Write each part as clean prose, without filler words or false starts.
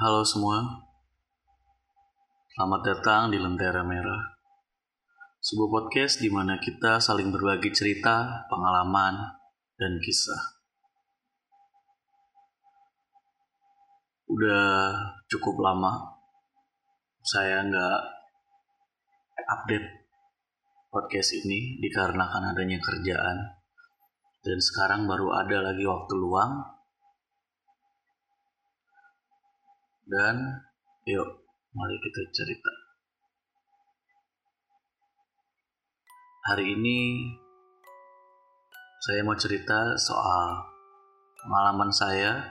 Halo semua, selamat datang di Lentera Merah, sebuah podcast di mana kita saling berbagi cerita, pengalaman, dan kisah. Udah cukup lama saya nggak update podcast ini dikarenakan adanya kerjaan, dan sekarang baru ada lagi waktu luang. Dan yuk, mari kita cerita. Hari ini saya mau cerita soal pengalaman saya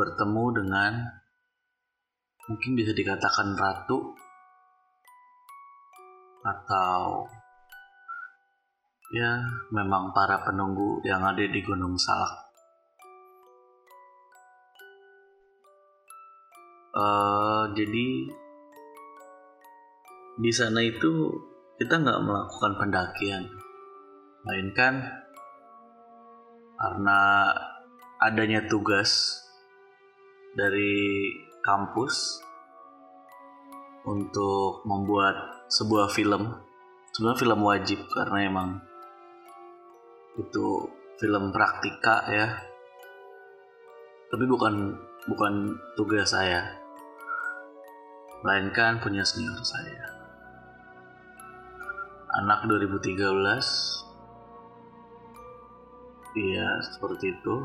bertemu dengan mungkin bisa dikatakan ratu atau ya memang para penunggu yang ada di Gunung Salak. Jadi di sana itu kita nggak melakukan pendakian, melainkan karena adanya tugas dari kampus untuk membuat sebuah film. Sebenarnya film wajib karena emang itu film praktika ya, tapi bukan tugas saya, melainkan punya senior saya. Anak 2013. Iya, seperti itu.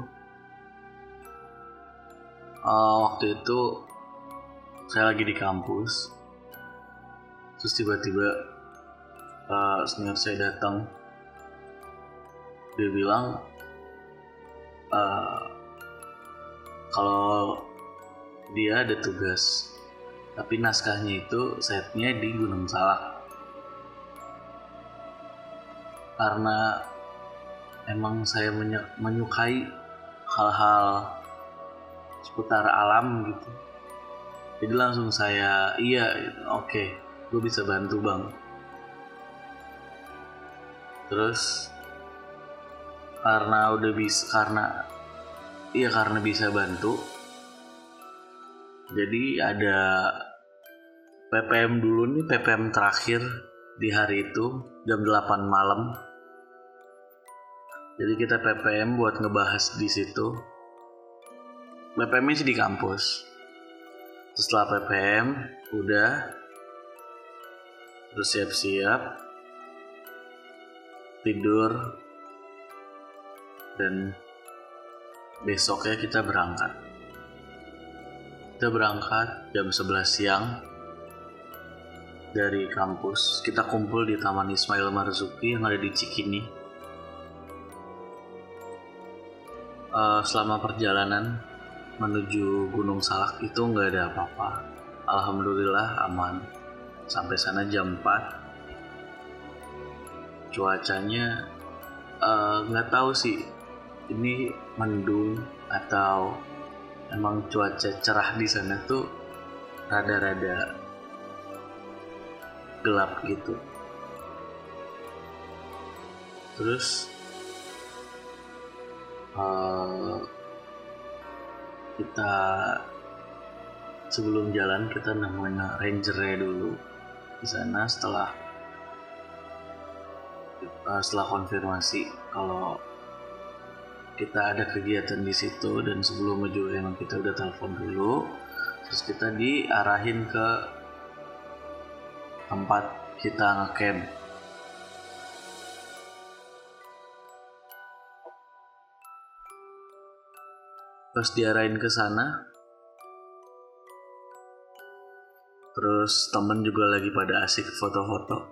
Waktu itu saya lagi di kampus. Terus tiba-tiba senior saya datang. Dia bilang kalau dia ada tugas, tapi naskahnya itu setnya di Gunung Salak. Karena emang saya menyukai hal-hal seputar alam gitu, jadi langsung saya oke, gue bisa bantu bang. Terus karena bisa bantu, jadi ada PPM dulu nih, PPM terakhir di hari itu jam 8 malam. Jadi kita PPM buat ngebahas di situ. PPM-nya sih di kampus. Setelah PPM udah, terus siap-siap tidur dan besoknya kita berangkat. Kita berangkat jam 11 siang dari kampus. Kita kumpul di Taman Ismail Marzuki yang ada di Cikini. Selama perjalanan menuju Gunung Salak itu nggak ada apa-apa. Alhamdulillah aman. Sampai sana jam 4. Cuacanya nggak tahu sih ini mendung atau emang cuaca cerah di sana tuh rada-rada gelap gitu. Terus kita sebelum jalan kita nemuin rangernya dulu di sana. Setelah konfirmasi kalau kita ada kegiatan di situ, dan sebelum menuju emang kita udah telepon dulu, terus kita diarahin ke tempat kita nge-camp. Terus diarahin ke sana. Terus temen juga lagi pada asik foto-foto.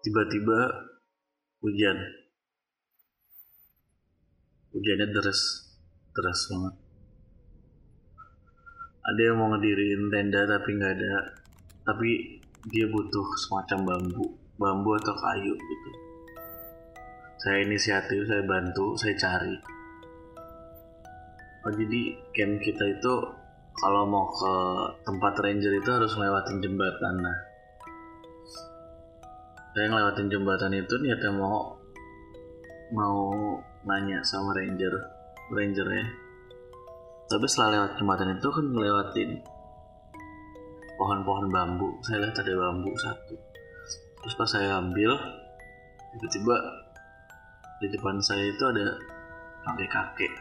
Tiba-tiba hujan. Hujannya deras banget. Ada yang mau ngediriin tenda tapi nggak ada, tapi dia butuh semacam bambu atau kayu gitu. Saya inisiatif, saya bantu, saya cari. Jadi camp kita itu kalau mau ke tempat ranger itu harus lewatin jembatan. Nah, saya ngelewatin jembatan itu niatnya mau nanya sama ranger ranger ya. Tapi setelah lewat jembatan itu kan ngelewatin pohon-pohon bambu. Saya lihat ada bambu satu. Terus pas saya ambil, tiba-tiba di depan saya itu ada kakek-kakek.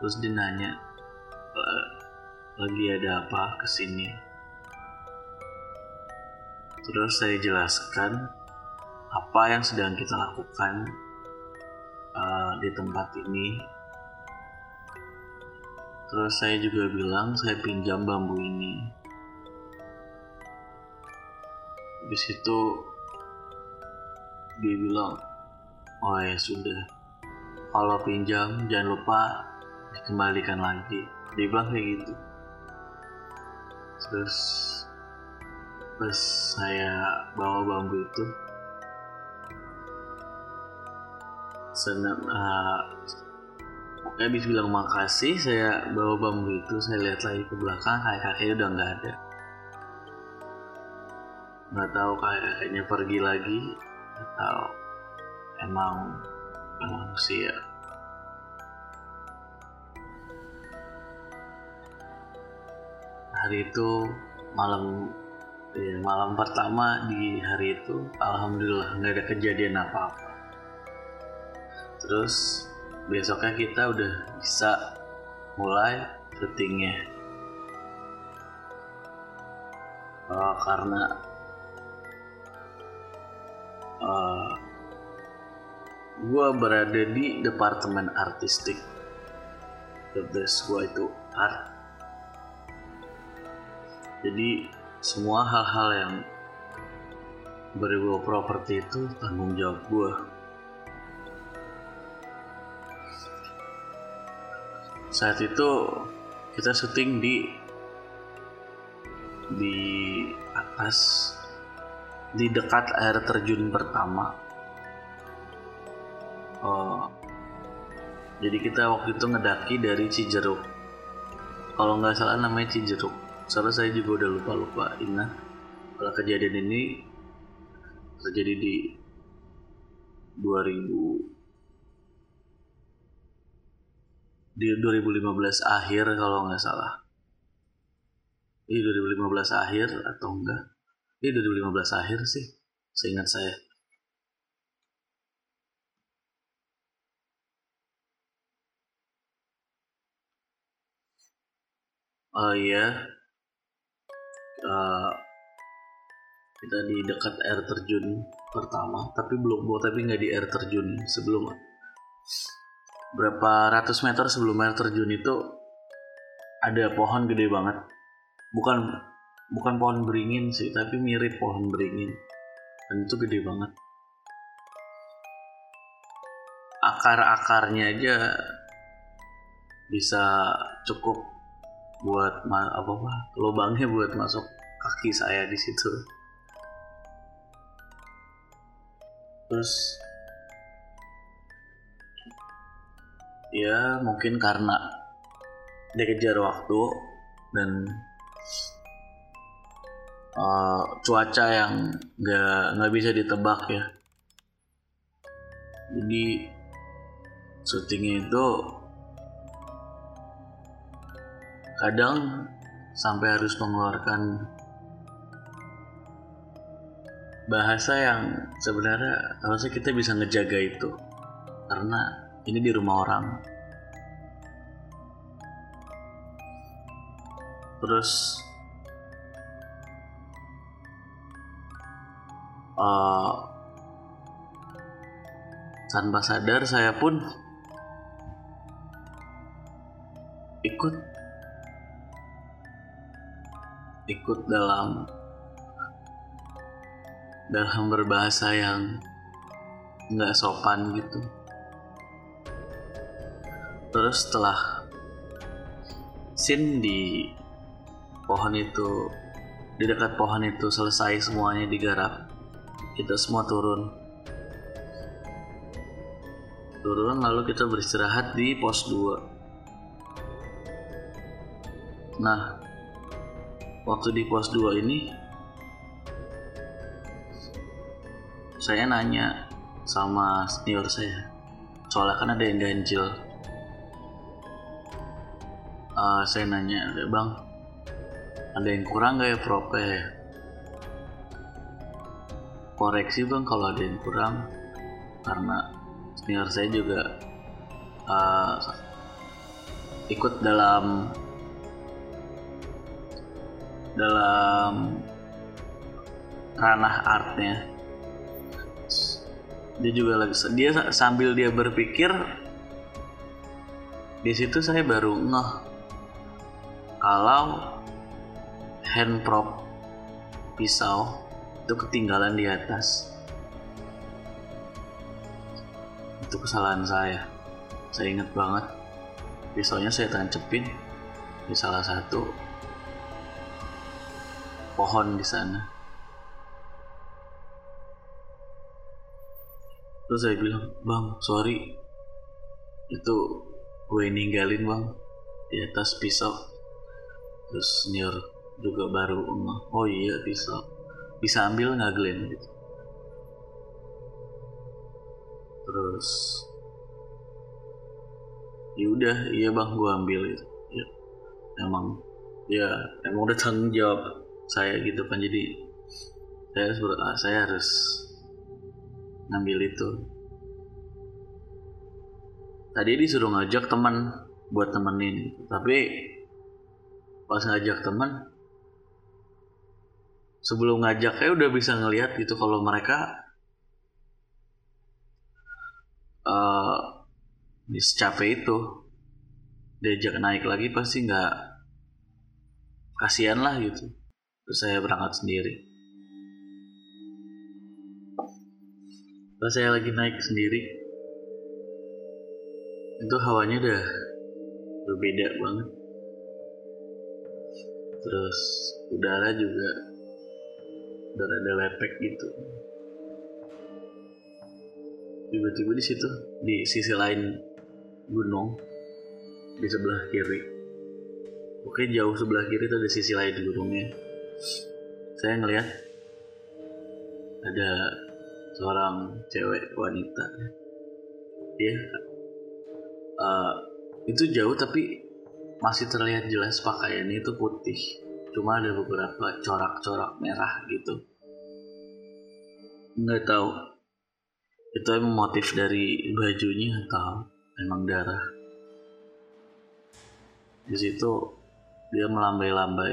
Terus dia nanya, lagi ada apa kesini? Terus saya jelaskan apa yang sedang kita lakukan di tempat ini. Terus saya juga bilang saya pinjam bambu ini. Habis itu dia bilang, oh ya sudah, kalau pinjam jangan lupa dikembalikan lagi. Dia bilang kayak gitu. Terus pas saya bawa bambu itu, saya habis bilang makasih, saya bawa bambu itu, saya lihat lagi ke belakang, kakek-kakeknya udah nggak ada. Nggak tahu kakek-kakeknya pergi lagi atau emang manusia. Hari itu malam pertama di hari itu, alhamdulillah nggak ada kejadian apa-apa. Terus besoknya kita udah bisa mulai syutingnya. Karena gue berada di departemen artistik. Tugas gue itu art. Jadi semua hal-hal yang berbau properti itu tanggung jawab gue. Saat itu kita syuting di atas, di dekat air terjun pertama. Jadi kita waktu itu ngedaki dari Cijeruk, kalau nggak salah namanya Cijeruk. Soalnya saya juga udah lupa ingat kalau kejadian ini terjadi di 2015 akhir kalau nggak salah. Ini 2015 akhir atau enggak? Ini 2015 akhir sih, seingat saya. Oh iya, kita di dekat air terjun pertama, tapi nggak di air terjun sebelum. Berapa ratus meter sebelum air terjun itu ada pohon gede banget. Bukan pohon beringin sih, tapi mirip pohon beringin. Dan itu gede banget. Akar-akarnya aja bisa cukup buat lubangnya buat masuk kaki saya di situ. Terus ya mungkin karena dikejar waktu dan cuaca yang nggak bisa ditebak ya. Jadi syutingnya itu kadang sampai harus mengeluarkan bahasa yang sebenarnya harusnya kita bisa ngejaga itu, karena ini di rumah orang. Terus tanpa sadar saya pun ikut dalam berbahasa yang nggak sopan gitu. Terus setelah scene di pohon itu, di dekat pohon itu selesai semuanya digarap, kita semua turun lalu kita beristirahat di pos 2. Nah, waktu di pos 2 ini saya nanya sama senior saya, soalnya kan ada yang ganjil. Saya nanya, bang, ada yang kurang gak ya propnya? Koreksi bang kalau ada yang kurang, karena senior saya juga ikut dalam ranah artnya. Dia juga lagi, dia sambil dia berpikir di situ saya baru ngeh kalau hand prop pisau itu ketinggalan di atas. Itu kesalahan saya. Saya ingat banget pisaunya saya tancepin di salah satu pohon di sana. Terus saya bilang, bang sorry, itu gue ninggalin bang di atas pisau. Terus senior juga baru oh iya pisau, bisa ambil gak Glenn gitu. Terus yaudah iya bang gue ambil gitu. Ya, emang udah tanggung jawab saya gitu kan, jadi saya harus ngambil itu. Tadi disuruh ngajak teman buat temenin, tapi pas ngajak teman, sebelum ngajaknya udah bisa ngelihat gitu kalau mereka secapek itu diajak naik lagi pasti nggak, kasihan lah gitu. Terus saya berangkat sendiri. Pas saya lagi naik sendiri, itu hawanya udah berbeda banget. Terus udara juga udah ada lepek gitu. Tiba-tiba di situ, di sisi lain gunung, di sebelah kiri. Oke, jauh sebelah kiri itu ada sisi lain gunungnya. Saya ngelihat ada seorang cewek wanita, dia itu jauh tapi masih terlihat jelas pakaiannya itu putih, cuma ada beberapa corak-corak merah gitu. Nggak tahu itu emang motif dari bajunya atau emang darah. Di situ dia melambai-lambai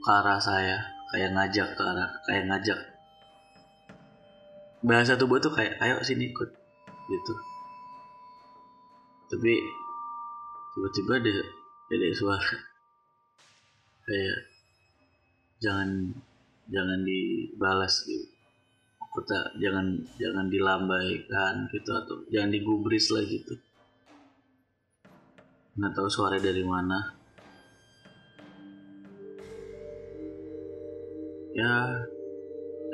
ke arah saya, kayak ngajak. Bahasa tubuh tuh kayak ayo sini ikut gitu. Tapi tiba-tiba ada suara kayak jangan dibalas gitu. Jangan dilambaikan gitu atau jangan digubris lah gitu. Nggak tahu suara dari mana. Ya,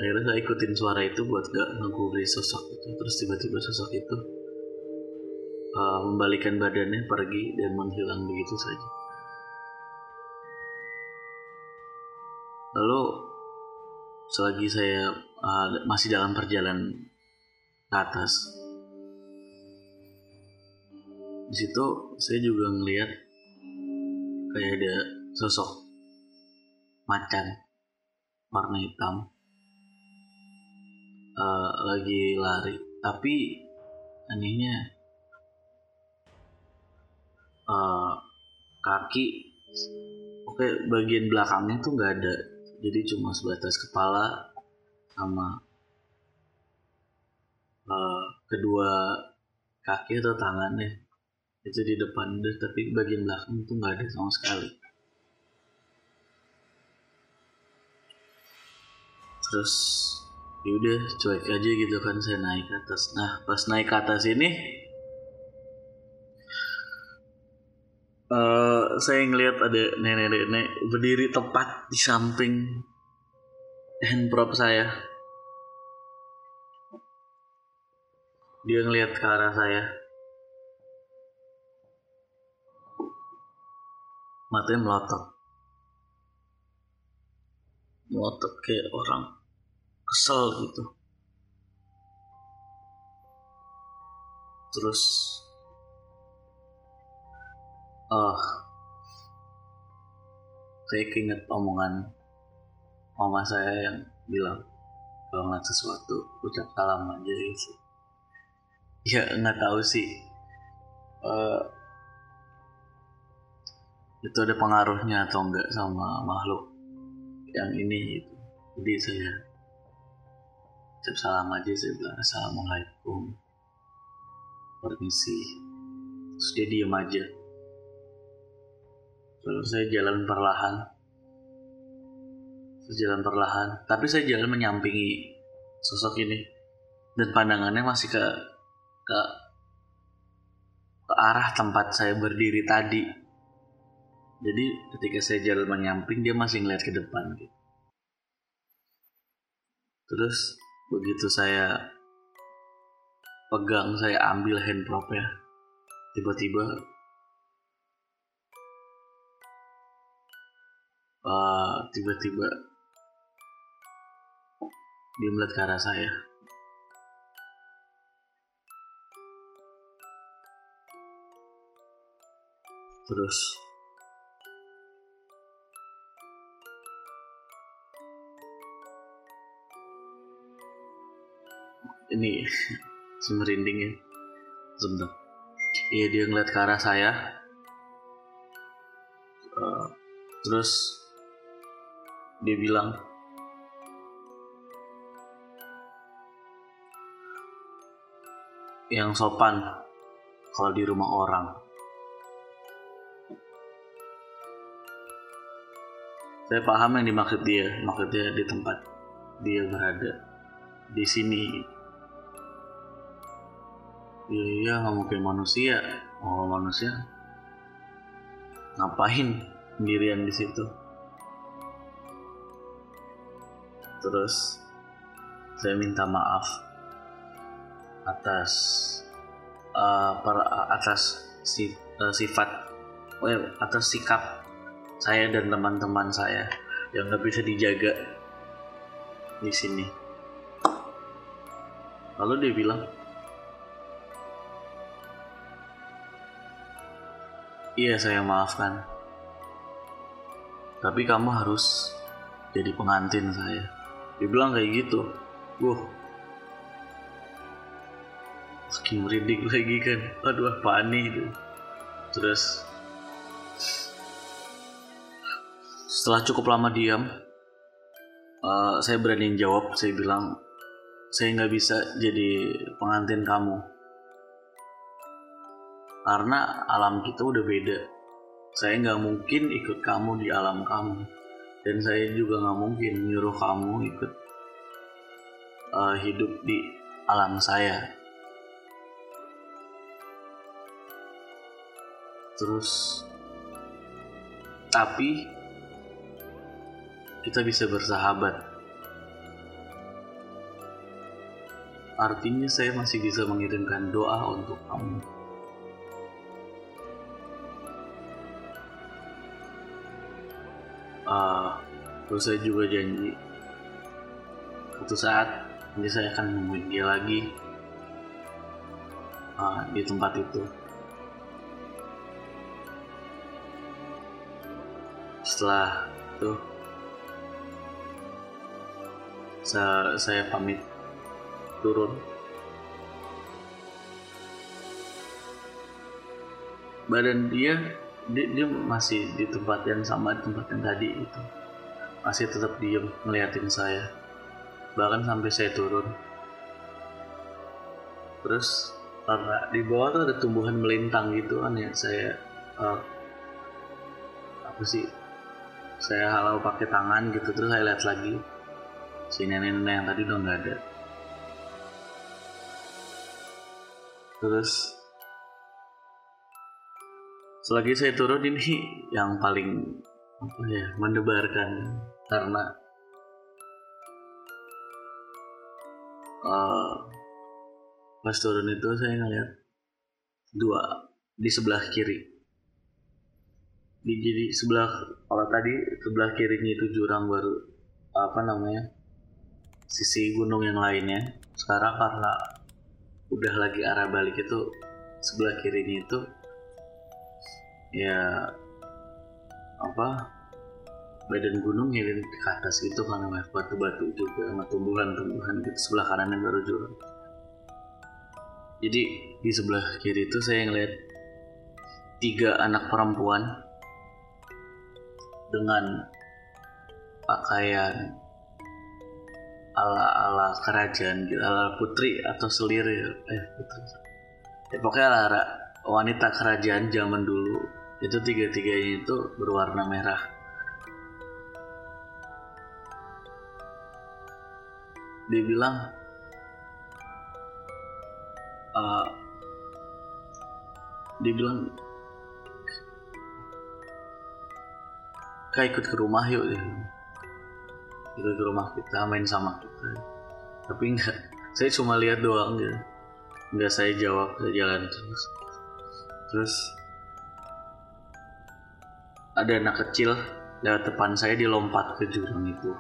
akhirnya saya ikutin suara itu buat gak ngegubri sosok itu. Terus tiba-tiba sosok itu membalikan badannya, pergi dan menghilang begitu saja. Lalu selagi saya masih dalam perjalanan ke atas, di situ saya juga ngelihat kayak ada sosok macan warna hitam lagi lari, tapi anehnya kaki, bagian belakangnya tuh nggak ada, jadi cuma sebatas kepala sama kedua kaki atau tangannya itu di depan, tapi bagian belakang tuh nggak ada sama sekali. Terus yaudah cuek aja gitu kan, saya naik ke atas. Nah pas naik ke atas ini saya ngelihat ada nenek-nenek berdiri tepat di samping hand prop saya. Dia ngelihat ke arah saya, matanya melotot kayak orang kesel gitu. Terus saya keinget omongan mama saya yang bilang kalau ngeliat sesuatu ucap salam aja sih. Ya nggak tahu sih, itu ada pengaruhnya atau enggak sama makhluk yang ini gitu. Jadi saya ucap salam aja, saya bilang assalamualaikum, permisi. Terus dia diem aja. Lalu saya jalan perlahan. Tapi saya jalan menyampingi sosok ini. Dan pandangannya masih ke arah tempat saya berdiri tadi. Jadi ketika saya jalan menyamping, dia masih ngeliat ke depan gitu. Terus begitu saya pegang, saya ambil handpropnya, tiba-tiba dia melihat ke arah saya. Terus ini merinding ya, sebentar. Iya, dia ngeliat ke arah saya. Terus dia bilang, yang sopan kalau di rumah orang. Saya paham yang dimaksud dia. Maksudnya di tempat dia berada, di sini. Iya, nggak mungkin manusia. Oh, manusia ngapain sendirian di situ? Terus saya minta maaf atas sikap saya dan teman-teman saya yang nggak bisa dijaga di sini. Lalu dia bilang, iya, saya maafkan. Tapi kamu harus jadi pengantin saya. Dia bilang kayak gitu. Makin merinding lagi kan. Aduh, apaan nih itu. Terus setelah cukup lama diam, saya berani jawab. Saya bilang, saya gak bisa jadi pengantin kamu karena alam kita udah beda. Saya gak mungkin ikut kamu di alam kamu. Dan saya juga gak mungkin nyuruh kamu ikut hidup di alam saya. Terus, tapi kita bisa bersahabat. Artinya saya masih bisa mengirimkan doa untuk kamu. Terus saya juga janji suatu saat nanti saya akan nemuin dia lagi di tempat itu. Setelah itu saya pamit turun. Badan dia masih di tempat yang sama, tempat yang tadi itu. Masih tetap diam ngeliatin saya. Bahkan sampai saya turun. Terus karena di bawah tuh ada tumbuhan melintang gitu kan ya, saya saya halau pakai tangan gitu. Terus saya lihat lagi, si nenek-nenek yang tadi udah nggak ada. Terus selagi saya turun ini yang paling mendebarkan karena pas turun itu saya ngeliat dua di sebelah kiri. Jadi sebelah, kalau tadi sebelah kirinya itu jurang baru sisi gunung yang lainnya. Sekarang karena udah lagi arah balik itu sebelah kirinya itu ya apa, badan gunung miring ke atas gitu karena banyak batu-batu juga sama tumbuhan-tumbuhan gitu. Sebelah kanannya baru jurang. Jadi di sebelah kiri itu saya ngeliat 3 anak perempuan dengan pakaian ala-ala kerajaan, ala putri atau selir ya, putri. Ya pokoknya ala wanita kerajaan zaman dulu. Itu 3-3-nya itu berwarna merah. Dia bilang Kak ikut ke rumah yuk, ikut ke rumah kita, main sama kita. Tapi enggak, saya cuma lihat doang gitu. Enggak saya jawab, saya jalan terus. Terus ada anak kecil lewat depan saya, dilompat ke jurang itu.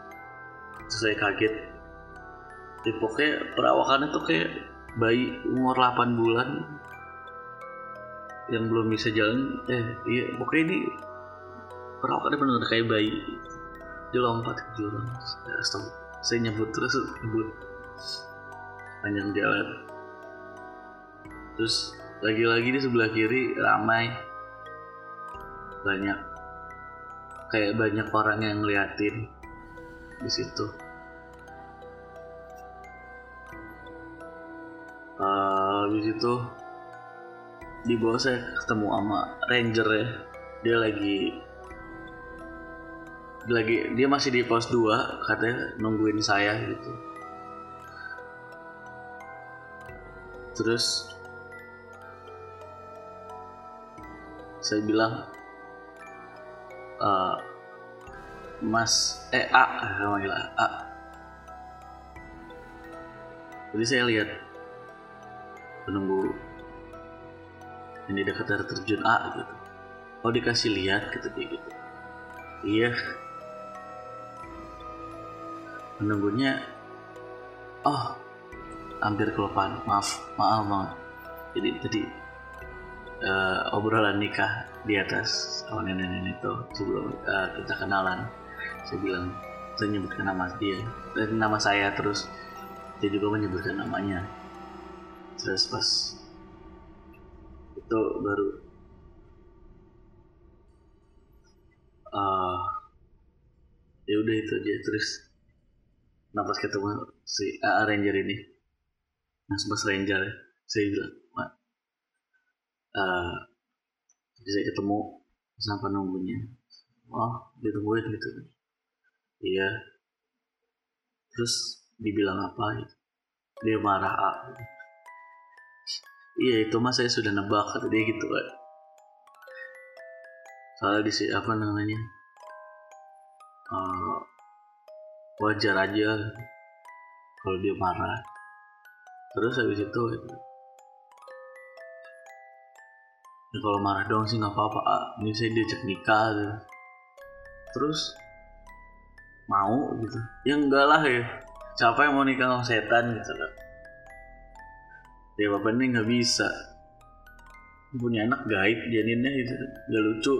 Terus saya kaget. Ya, pokoknya perawakannya tuh kayak bayi umur 8 bulan yang belum bisa jalan. Pokoknya ini perawakannya benar-benar kayak bayi. Dia lompat ke jurang. Saya nyebut panjang jalan. Terus lagi-lagi di sebelah kiri ramai, banyak kayak banyak orang yang ngeliatin di situ. Habis itu di bawah saya ketemu sama ranger ya. Dia masih di pos 2 katanya, nungguin saya gitu. Terus saya bilang A. Jadi saya lihat penunggu yang di dekat air terjun A gitu. Oh, dikasih lihat gitu. Iya. Penunggunya hampir kelupaan. Maaf banget. Jadi tadi obrolan nikah di atas sama nenek-nenek itu sebelum kita kenalan. Saya menyebutkan nama dia dan nama saya, terus dia juga menyebutkan namanya. Terus pas itu baru ya udah itu aja. Terus napas ketemu si ranger ini, mas ranger ya, saya bilang saya ketemu sama penunggunya. Ditungguin gitu. Iya. Terus dibilang apa gitu. Dia marah gitu. Iya itu mas, saya sudah nebak kata dia gitu kan. Soalnya di sini wajar aja kalau dia marah. Terus habis itu ya kalau marah dong sih nggak apa-apa. Ini saya diajak nikah gitu. Terus mau gitu. Ya enggak lah ya. Siapa yang mau nikah sama setan gitu kan? Ya bapak ini gak bisa, punya anak gaib janinnya gitu, gak lucu.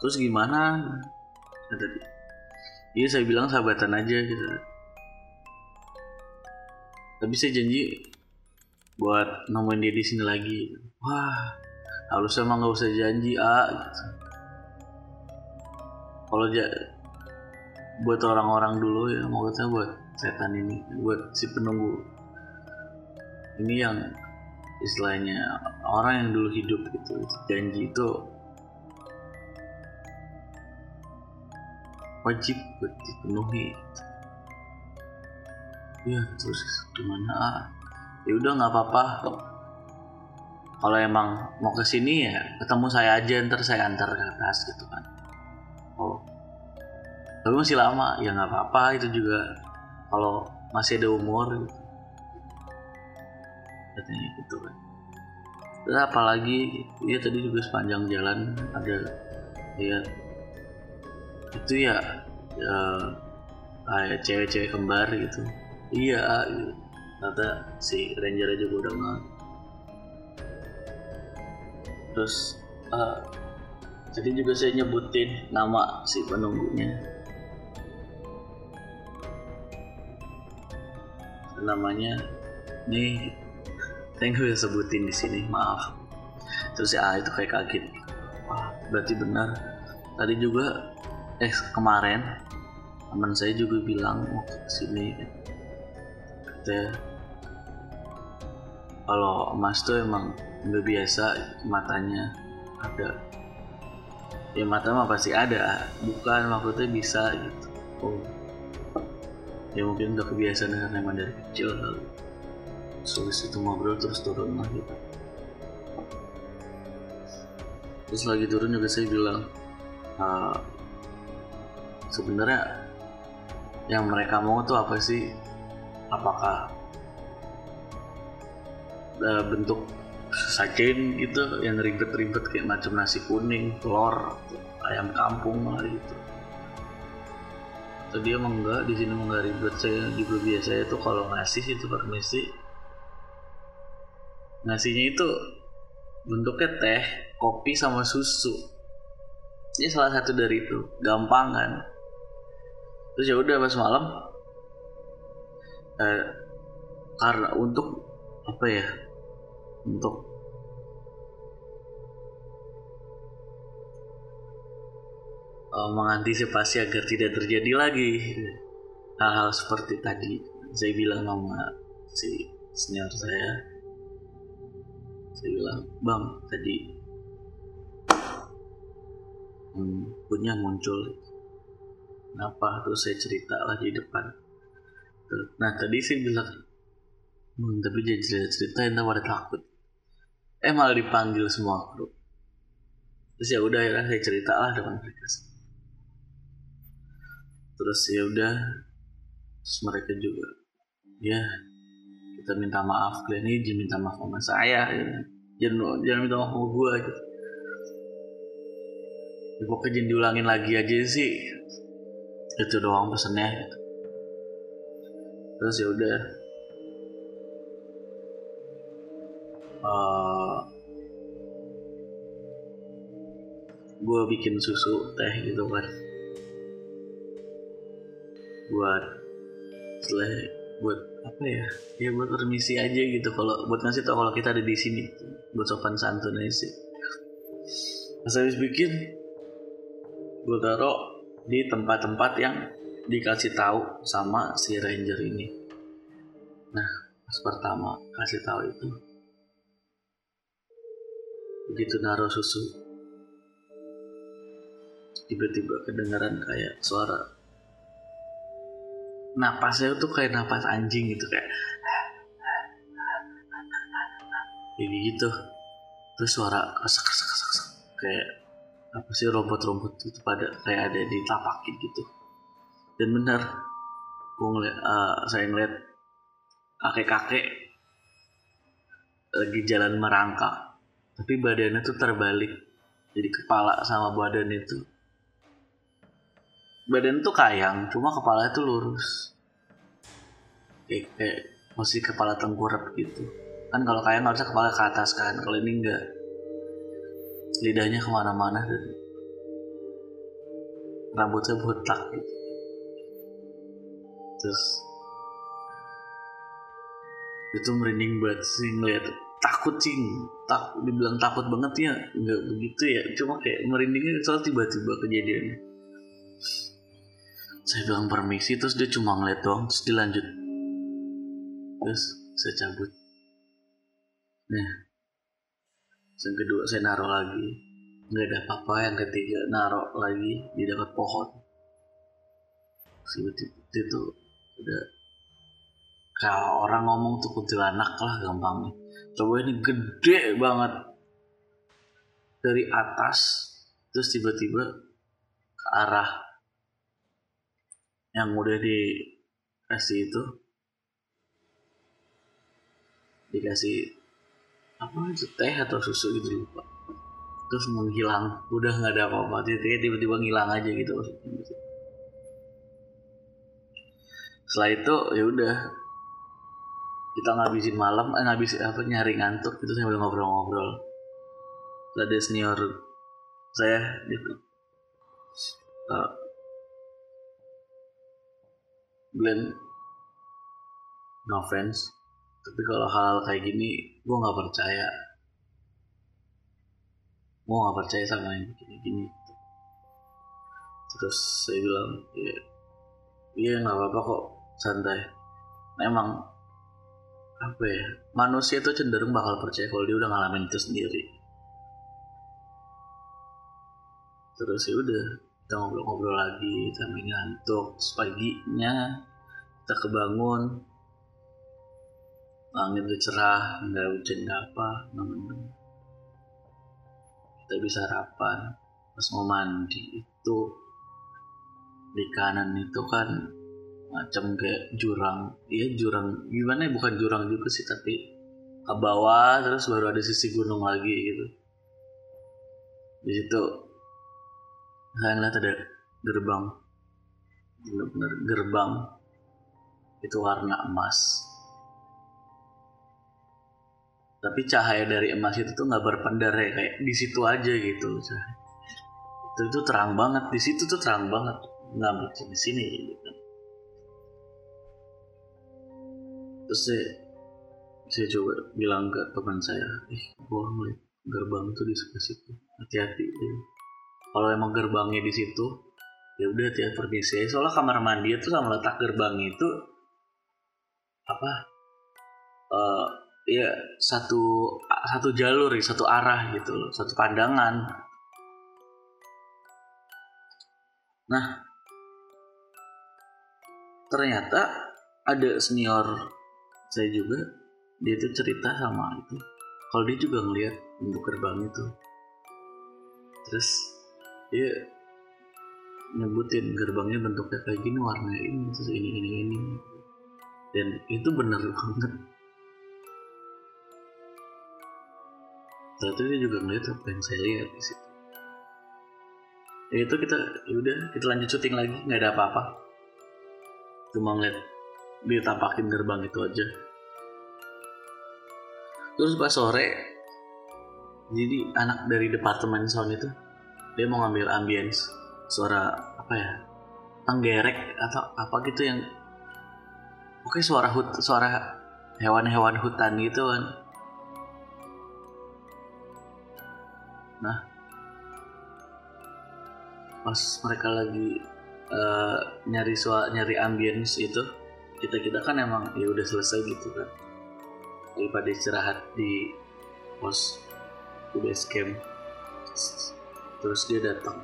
Terus gimana? Kata dia. Iya saya bilang sahabatan aja gitu. Tapi saya janji buat nemuin dia di sini lagi. Wah, harusnya emang gak usah janji gitu. Kalau buat orang-orang dulu ya, mau kata buat setan ini, buat si penunggu ini yang istilahnya orang yang dulu hidup gitu, janji itu wajib buat dipenuhi. Ya terus gimana? Ya udah nggak apa-apa. Kalau emang mau kesini ya ketemu saya aja, ntar saya antar ke atas gitu kan. Tapi masih lama, ya nggak apa-apa itu juga kalau masih ada umur gitu. Katanya gitu kan. Terus apalagi dia tadi juga sepanjang jalan ada lihat itu ya kayak cewek-cewek kembar gitu. Iya gitu. ternyata si ranger aja bodoh banget. Terus tadi juga saya nyebutin nama si penunggunya, namanya nih saya nggak bisa sebutin di sini, maaf. Terus si A itu kayak kaget, wah berarti benar. Tadi juga kemarin teman saya juga bilang waktu kesini katanya kalau emas tuh emang nggak biasa matanya ada. Ya mata mah pasti ada, bukan maksudnya bisa gitu. Oh, ya mungkin udah kebiasaan karena emang dari kecil lalu sulis itu ngobrol terus turun lah gitu. Terus lagi turun juga saya bilang sebenarnya yang mereka mau tuh apa sih? Apakah bentuk sajen gitu yang ribet-ribet kayak macam nasi kuning, telur, ayam kampung lah gitu. Tadi emang enggak, di sini enggak ribet. Saya juga biasanya tuh kalau ngasih itu permisi, nasinya itu bentuknya teh, kopi sama susu. Ini salah satu dari itu, gampang kan. Terus ya udah pas malam, karena untuk apa ya? Untuk mengantisipasi agar tidak terjadi lagi hal-hal seperti tadi, saya bilang sama si senior saya bilang, bang tadi punya muncul, kenapa? Terus saya cerita lah di depan. Nah tadi saya bilang, tapi jadi cerita entah pada takut, malah dipanggil semua grup. Terus ya udah akhirnya saya cerita lah depan mereka. Terus ya udah, mereka juga, ya kita minta maaf, kalian ini jangan minta maaf sama saya, ya. jangan minta maaf sama gue. Gitu. Ya, pokoknya jangan diulangin lagi aja sih. Itu doang pesannya. Gitu. Terus ya udah. Gue bikin susu teh gitu kan buat apa ya, ya buat permisi aja gitu, kalau buat ngasih tau kalau kita ada di sini, buat sopan santun aja sih. Pas habis bikin, gue taruh di tempat-tempat yang dikasih tahu sama si ranger ini. Nah pas pertama kasih tahu itu, begitu naruh susu, tiba-tiba kedengaran kayak suara napasnya tuh kayak napas anjing gitu, kayak gitu. Terus suara kesek kayak apa sih, robot-robot itu pada kayak ada di tapakin gitu. Dan benar, saya ngeliat kakek-kakek lagi jalan merangkak. Tapi badannya tuh terbalik, jadi kepala sama badan itu. Badan tuh kayang, cuma kepala itu lurus. Kayak masih kepala tengkurap gitu. Kan kalau kayang harusnya kepala ke atas kan, kalau ini enggak. Lidahnya kemana-mana dan rambutnya botak gitu. Terus itu merinding banget sih ngeliat. Takut sih, dibilang takut banget ya, nggak begitu ya, cuma kayak merindingnya soal tiba-tiba kejadiannya. Saya bilang permisi, terus dia cuma ngeliat doang, terus dilanjut. Terus saya cabut. Nah, yang kedua saya naruh lagi, nggak ada apa-apa. Yang ketiga naruh lagi di dekat pohon. Tiba-tiba itu udah kayak orang ngomong tuh kuntilanak lah gampangnya. Coba ini gede banget dari atas, terus tiba-tiba ke arah yang udah dikasih apa itu, teh atau susu gitu lupa. Terus menghilang, udah nggak ada apa-apa, tiba-tiba ngilang aja gitu. Setelah itu ya udah kita ngabisin malam, nyari ngantuk itu sambil ngobrol-ngobrol. Ada senior saya gitu. Glenn, no offense, tapi kalau hal kayak gini gue nggak percaya. Gue nggak percaya sama yang gini. Terus saya bilang, iya nggak apa-apa kok, santai. Nah, emang apa ya, manusia tuh cenderung bakal percaya kalau dia udah ngalamin itu sendiri. Terus ya udah, kita ngobrol-ngobrol lagi sampai ngantuk. Paginya kita kebangun, langit udah cerah, nggak hujan apa, namun kita bisa sarapan. Pas mau mandi itu di kanan itu kan macam kayak jurang, jurang gimana ya, bukan jurang juga sih, tapi ke bawah terus baru ada sisi gunung lagi gitu. Di situ saya ngeliat ada gerbang, benar-benar gerbang itu warna emas, tapi cahaya dari emas itu tuh nggak berpendar ya, kayak di situ aja gitu. Cahaya itu terang banget, di situ tuh terang banget, nggak mungkin di sini gitu. Terus saya coba bilang ke teman saya, gue ngeliat gerbang tuh di sebelah situ, hati-hati. Kalau emang gerbangnya di situ, ya udah hati-hati permisi. Soalnya kamar mandi itu sama letak gerbang itu satu jalur, satu arah gitu, satu pandangan. Nah, ternyata ada senior saya juga, dia itu cerita sama itu kalau dia juga ngeliat untuk gerbang itu. Terus dia nyebutin gerbangnya bentuknya kayak gini, warna ini, terus ini, dan itu bener banget. Ternyata dia juga ngeliat apa yang saya lihat di situ. Itu kita lanjut syuting lagi, nggak ada apa-apa, cuma ngeliat ditampakin gerbang itu aja. Terus pas sore, jadi anak dari departemen sound itu dia mau ngambil ambience, suara apa ya, tenggerek atau apa gitu yang suara hewan-hewan hutan gitu kan. Nah, pas mereka lagi nyari ambience itu, kita kan emang ya udah selesai gitu kan, daripada istirahat di pos, di base camp. Terus dia datang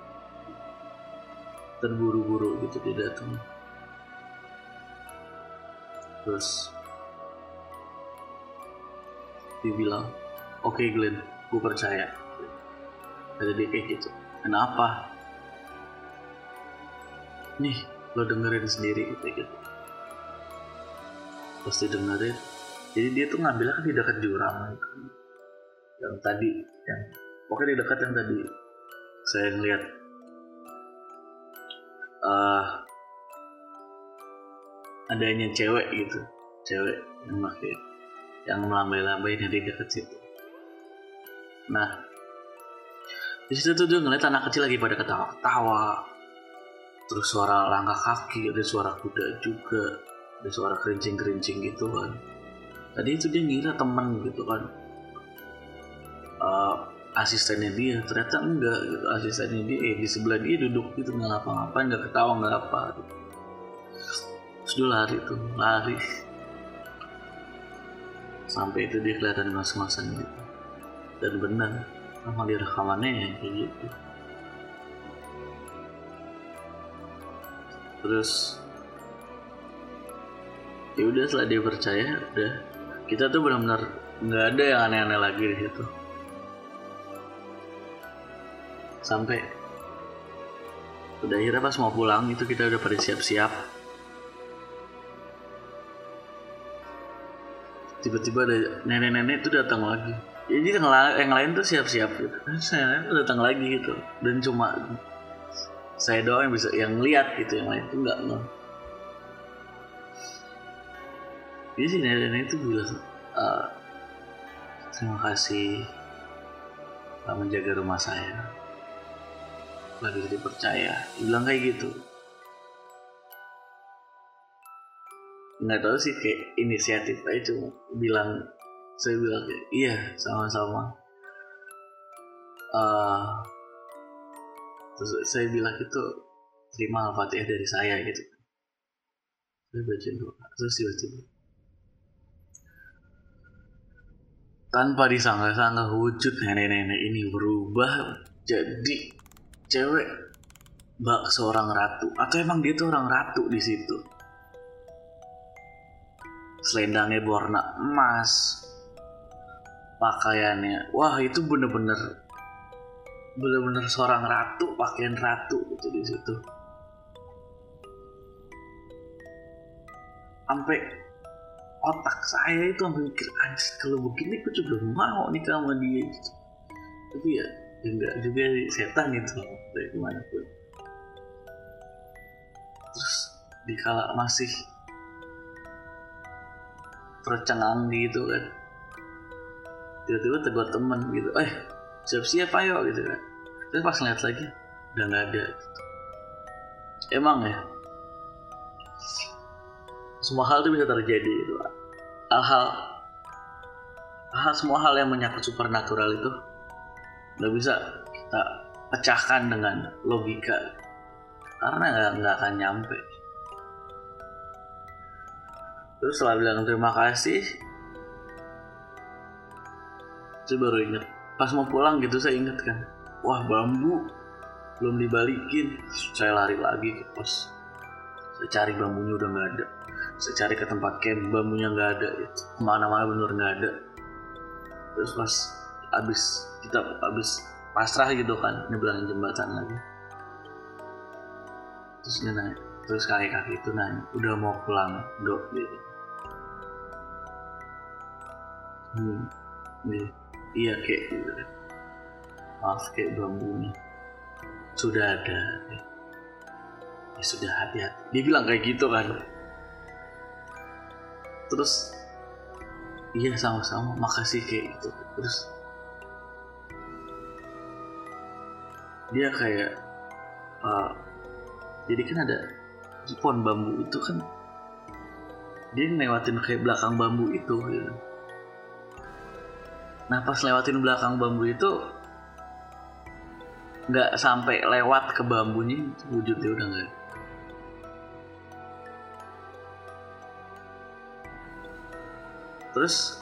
terburu-buru gitu, terus dia bilang, oke, Glenn, gue percaya, kata dia kayak gitu. Kenapa? Nih, lo dengerin sendiri gitu. Pasti dengerin. Jadi dia tuh ngambilnya kan di dekat jurang pokoknya di dekat yang tadi saya ngeliat adanya cewek yang melambai-lambai di dekat situ. Nah, di situ tuh dia ngeliat anak kecil lagi pada ketawa-ketawa, terus suara langkah kaki, ada suara kuda juga, ada suara kerincing-kerincing gitu kan. Tadi itu dia ngira teman gitu kan, asistennya dia, ternyata enggak gitu. Asistennya dia di sebelah dia duduk gitu, nggak ngapa-ngapain, nggak ketawa, nggak apa gitu. Terus dia lari sampai itu dia kelihatan mas-masan gitu, dan benar sama di rekamannya kayak gitu. Terus ya udah, setelah dia percaya, udah, kita tuh benar-benar nggak ada yang aneh-aneh lagi di situ. Sampai udah akhirnya pas mau pulang itu kita udah pada siap-siap. Tiba-tiba ada nenek-nenek itu datang lagi. Jadi yang lain tuh siap-siap gitu. Saya datang lagi gitu, dan cuma saya doang yang bisa, yang lihat gitu, yang lain tuh nggak. Jadi si nenek itu bilang, terima kasih telah menjaga rumah saya, lagi dipercaya. Bilang kayak gitu. Nggak tahu sih, kayak inisiatif aja, cuma bilang, saya bilang kayak, iya sama-sama. Terus saya bilang itu, terima Al-Fatihah dari saya gitu. Saya baca doa, terus tiba-tiba tanpa disangka-sangka wujud nenek-nenek ini berubah jadi cewek bak seorang ratu, atau emang dia tuh orang ratu di situ. Selendangnya berwarna emas, pakaiannya, wah itu bener-bener seorang ratu, pakaian ratu gitu di situ. Sampai otak saya itu mikir, anjir kalau begini aku juga mau nikah sama dia gitu. Tapi ya enggak juga setan gitu loh, dari gimana pun. Terus dikala masih tercengang gitu kan, tiba-tiba tegur teman gitu, siap-siap ayo gitu kan. Terus pas ngeliat lagi udah nggak ada gitu. Emang ya semua hal itu bisa terjadi gitu. Semua hal yang menyangkut supernatural itu nggak bisa kita pecahkan dengan logika, karena nggak akan nyampe. Terus setelah bilang terima kasih, saya baru ingat pas mau pulang gitu, saya ingat kan, wah bambu belum dibalikin. Saya lari lagi ke pos, saya cari bambunya udah nggak ada. Saya cari ke tempat camp, bambunya nggak ada, itu kemana-mana bener nggak ada. Terus pas abis pasrah gitu kan, nyebrangin jembatan lagi. Terus dia nanya, terus kakek-kakek itu nanya, udah mau pulang dok gitu. Iya kek gitu. Maaf kek, bambunya sudah ada. Ya sudah, hati-hati. Dia bilang kayak gitu kan. Terus iya sama-sama, makasih kayak gitu. Terus dia kayak jadi kan ada pohon bambu itu kan, dia ngelewatin kayak belakang bambu itu gitu. Nah pas lewatin belakang bambu itu, nggak sampai lewat ke bambunya, wujudnya udah nggak. Terus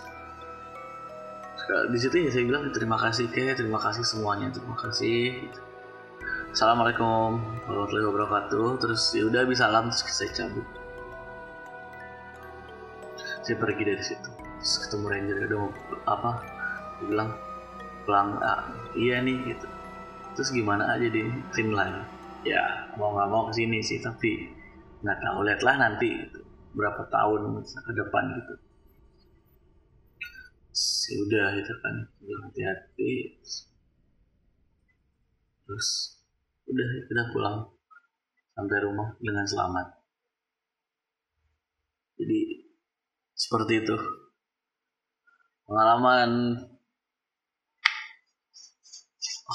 di situ ya saya bilang terima kasih kek, terima kasih semuanya, terima kasih. Assalamualaikum warahmatullahi wabarakatuh. Terus ya udah bisa salam, terus saya cabut. Saya pergi dari situ. Terus ketemu ranger, udah mau apa? Dia bilang pulang. Iya nih gitu. Terus gimana aja di Finland? Ya mau nggak mau kesini sih, tapi nggak tahu, lihatlah nanti gitu, berapa tahun ke depan gitu. Sudah itu kan, hati-hati. Terus udah kita pulang sampai rumah dengan selamat. Jadi seperti itu pengalaman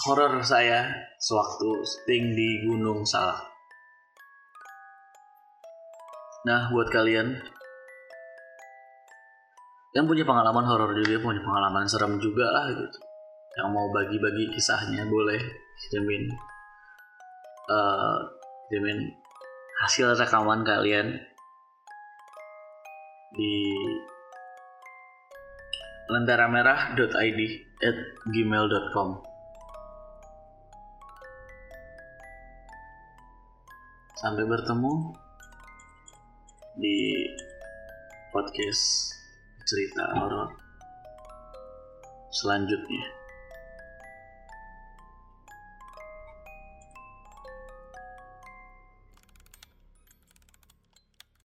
horor saya sewaktu sting di Gunung Salak. Nah buat kalian yang punya pengalaman horor juga, punya pengalaman serem juga lah gitu, yang mau bagi-bagi kisahnya boleh kirimin hasil rekaman kalian di lenteramerah.id@gmail.com. Sampai bertemu di podcast cerita horor selanjutnya.